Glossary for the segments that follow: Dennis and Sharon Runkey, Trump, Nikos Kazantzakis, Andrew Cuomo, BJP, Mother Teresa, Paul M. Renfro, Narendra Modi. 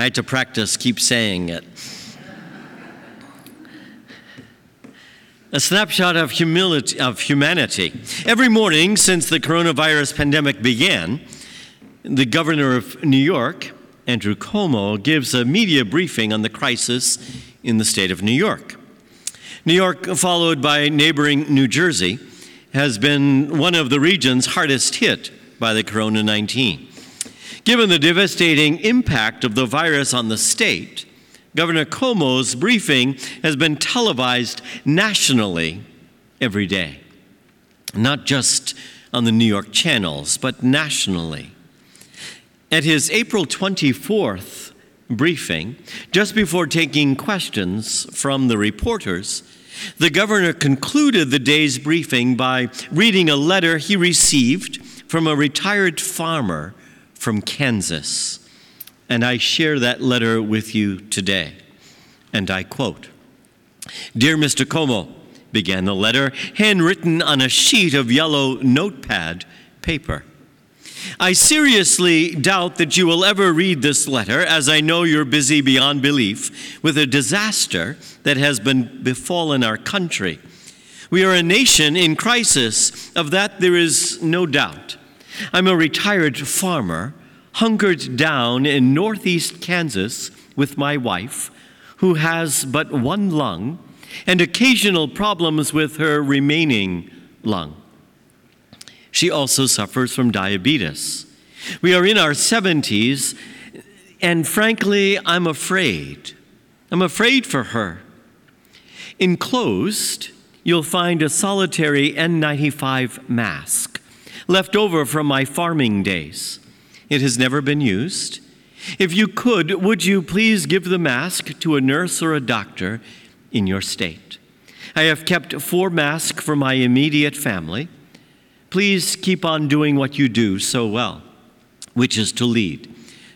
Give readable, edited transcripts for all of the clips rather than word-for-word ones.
I had to practice, keep saying it. A snapshot of humanity. Every morning since the coronavirus pandemic began, the governor of New York, Andrew Cuomo, gives a media briefing on the crisis in the state of New York. New York, followed by neighboring New Jersey, has been one of the regions hardest hit by the corona-19. Given the devastating impact of the virus on the state, Governor Cuomo's briefing has been televised nationally every day, not just on the New York channels, but nationally. At his April 24th briefing, just before taking questions from the reporters, the governor concluded the day's briefing by reading a letter he received from a retired farmer from Kansas. And I share that letter with you today. And I quote, "Dear Mr. Cuomo," began the letter, handwritten on a sheet of yellow notepad paper. "I seriously doubt that you will ever read this letter, as I know you're busy beyond belief with a disaster that has befallen our country. We are a nation in crisis. Of that there is no doubt. I'm a retired farmer, hunkered down in northeast Kansas with my wife, who has but one lung and occasional problems with her remaining lung. She also suffers from diabetes. We are in our 70s, and frankly, I'm afraid. I'm afraid for her. Enclosed, you'll find a solitary N95 mask left over from my farming days. It has never been used. If you could, would you please give the mask to a nurse or a doctor in your state? I have kept 4 masks for my immediate family. Please keep on doing what you do so well, which is to lead.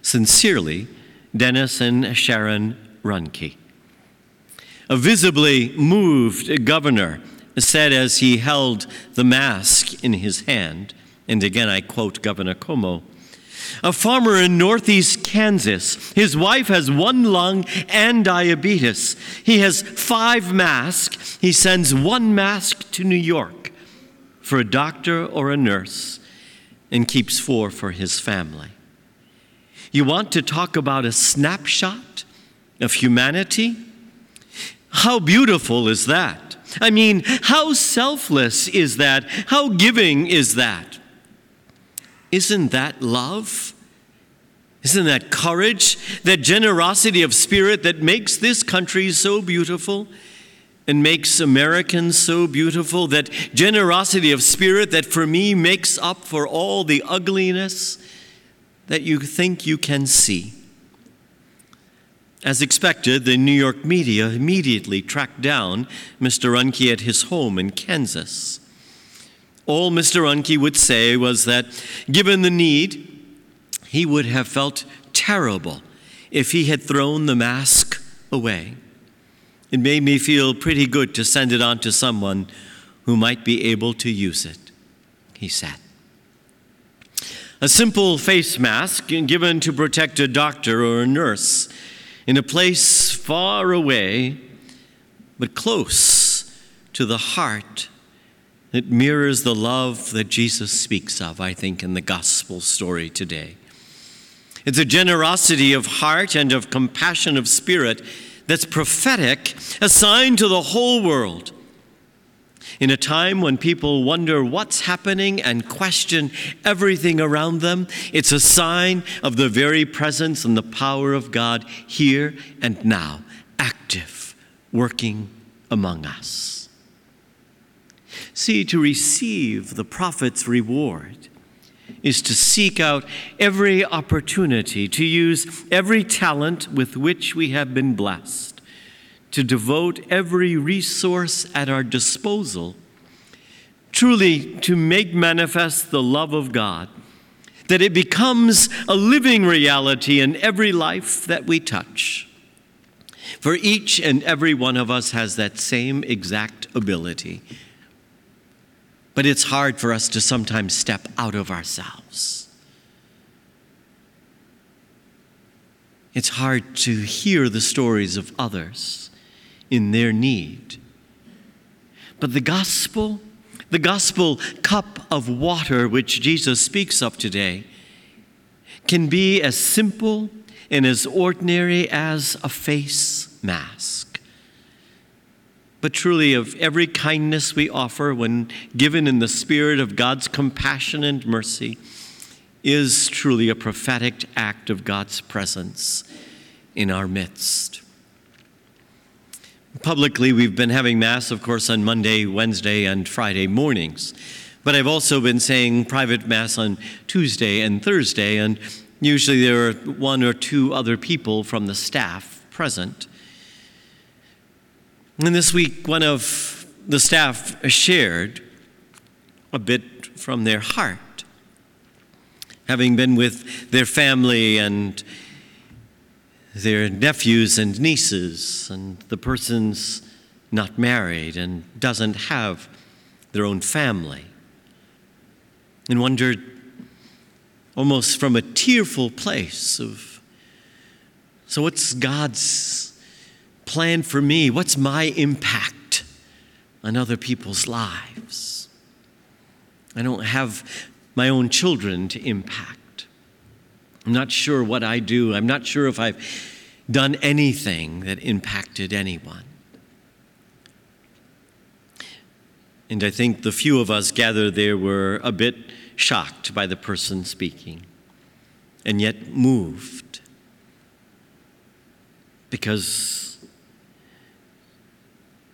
Sincerely, Dennis and Sharon Runkey." A visibly moved governor said as he held the mask in his hand, and again I quote Governor Cuomo, "A farmer in northeast Kansas. His wife has one lung and diabetes. He has 5 masks. He sends one mask to New York for a doctor or a nurse and keeps 4 for his family. You want to talk about a snapshot of humanity? How beautiful is that? I mean, how selfless is that? How giving is that? Isn't that love? Isn't that courage, that generosity of spirit that makes this country so beautiful and makes Americans so beautiful, that generosity of spirit that for me makes up for all the ugliness that you think you can see?" As expected, the New York media immediately tracked down Mr. Runkey at his home in Kansas. All Mr. Runkey would say was that, given the need, he would have felt terrible if he had thrown the mask away. "It made me feel pretty good to send it on to someone who might be able to use it," he said. A simple face mask given to protect a doctor or a nurse in a place far away, but close to the heart. It mirrors the love that Jesus speaks of, I think, in the gospel story today. It's a generosity of heart and of compassion of spirit that's prophetic, a sign to the whole world. In a time when people wonder what's happening and question everything around them, it's a sign of the very presence and the power of God here and now, active, working among us. See, to receive the prophet's reward is to seek out every opportunity, to use every talent with which we have been blessed, to devote every resource at our disposal, truly to make manifest the love of God, that it becomes a living reality in every life that we touch. For each and every one of us has that same exact ability. But it's hard for us to sometimes step out of ourselves. It's hard to hear the stories of others in their need. But the gospel cup of water which Jesus speaks of today, can be as simple and as ordinary as a face mask. But truly, of every kindness we offer when given in the spirit of God's compassion and mercy is truly a prophetic act of God's presence in our midst. Publicly, we've been having Mass, of course, on Monday, Wednesday, and Friday mornings. But I've also been saying private Mass on Tuesday and Thursday, and usually there are one or two other people from the staff present. And this week, one of the staff shared a bit from their heart, having been with their family and their nephews and nieces, and the person's not married and doesn't have their own family. And wondered, almost from a tearful place of, so what's God's plan for me? What's my impact on other people's lives? I don't have my own children to impact. I'm not sure what I do. I'm not sure if I've done anything that impacted anyone. And I think the few of us gathered there were a bit shocked by the person speaking, and yet moved, because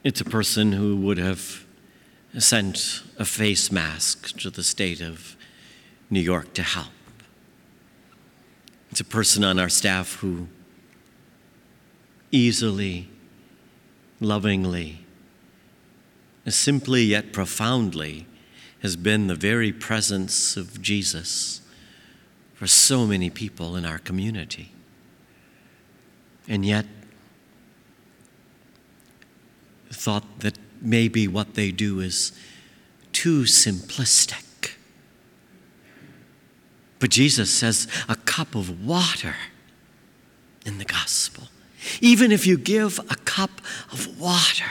it's a person who would have sent a face mask to the state of New York to help. It's a person on our staff who easily, lovingly, simply yet profoundly has been the very presence of Jesus for so many people in our community. And yet, thought that maybe what they do is too simplistic. But Jesus says a cup of water in the gospel. Even if you give a cup of water.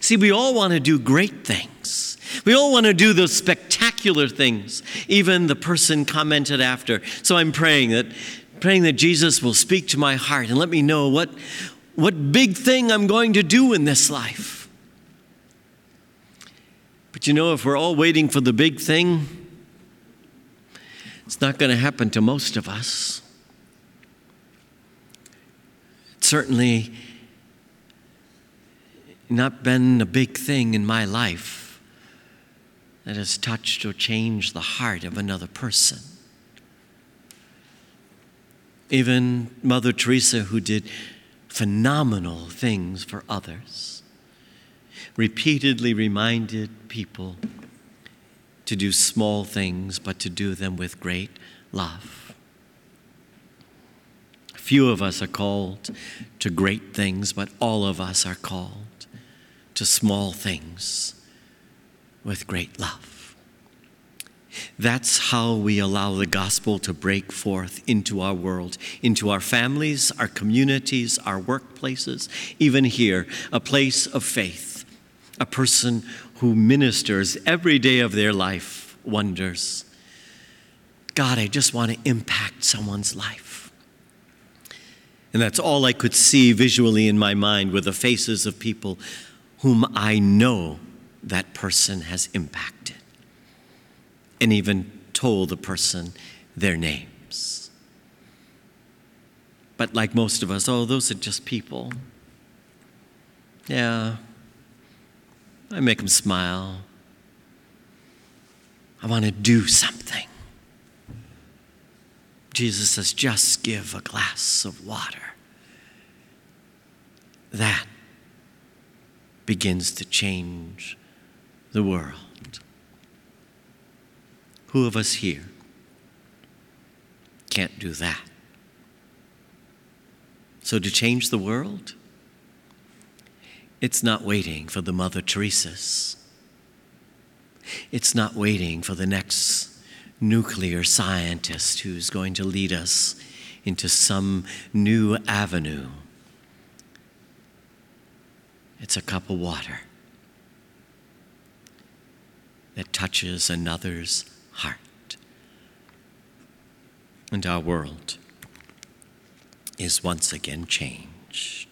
See, we all want to do great things. We all want to do those spectacular things. Even the person commented after. So I'm praying that Jesus will speak to my heart and let me know what big thing I'm going to do in this life. But you know, if we're all waiting for the big thing, it's not going to happen to most of us. It certainly not been a big thing in my life that has touched or changed the heart of another person. Even Mother Teresa, who did phenomenal things for others, repeatedly reminded people to do small things, but to do them with great love. Few of us are called to great things, but all of us are called to small things with great love. That's how we allow the gospel to break forth into our world, into our families, our communities, our workplaces, even here, a place of faith, a person who ministers every day of their life, wonders, God, I just want to impact someone's life. And that's all I could see visually in my mind were the faces of people whom I know that person has impacted, and even told the person their names. But like most of us, oh, those are just people. Yeah, I make them smile. I want to do something. Jesus says, just give a glass of water. That begins to change the world. Who of us here can't do that? So to change the world, it's not waiting for the Mother Teresa's. It's not waiting for the next nuclear scientist who's going to lead us into some new avenue. It's a cup of water that touches another's heart. And our world is once again changed.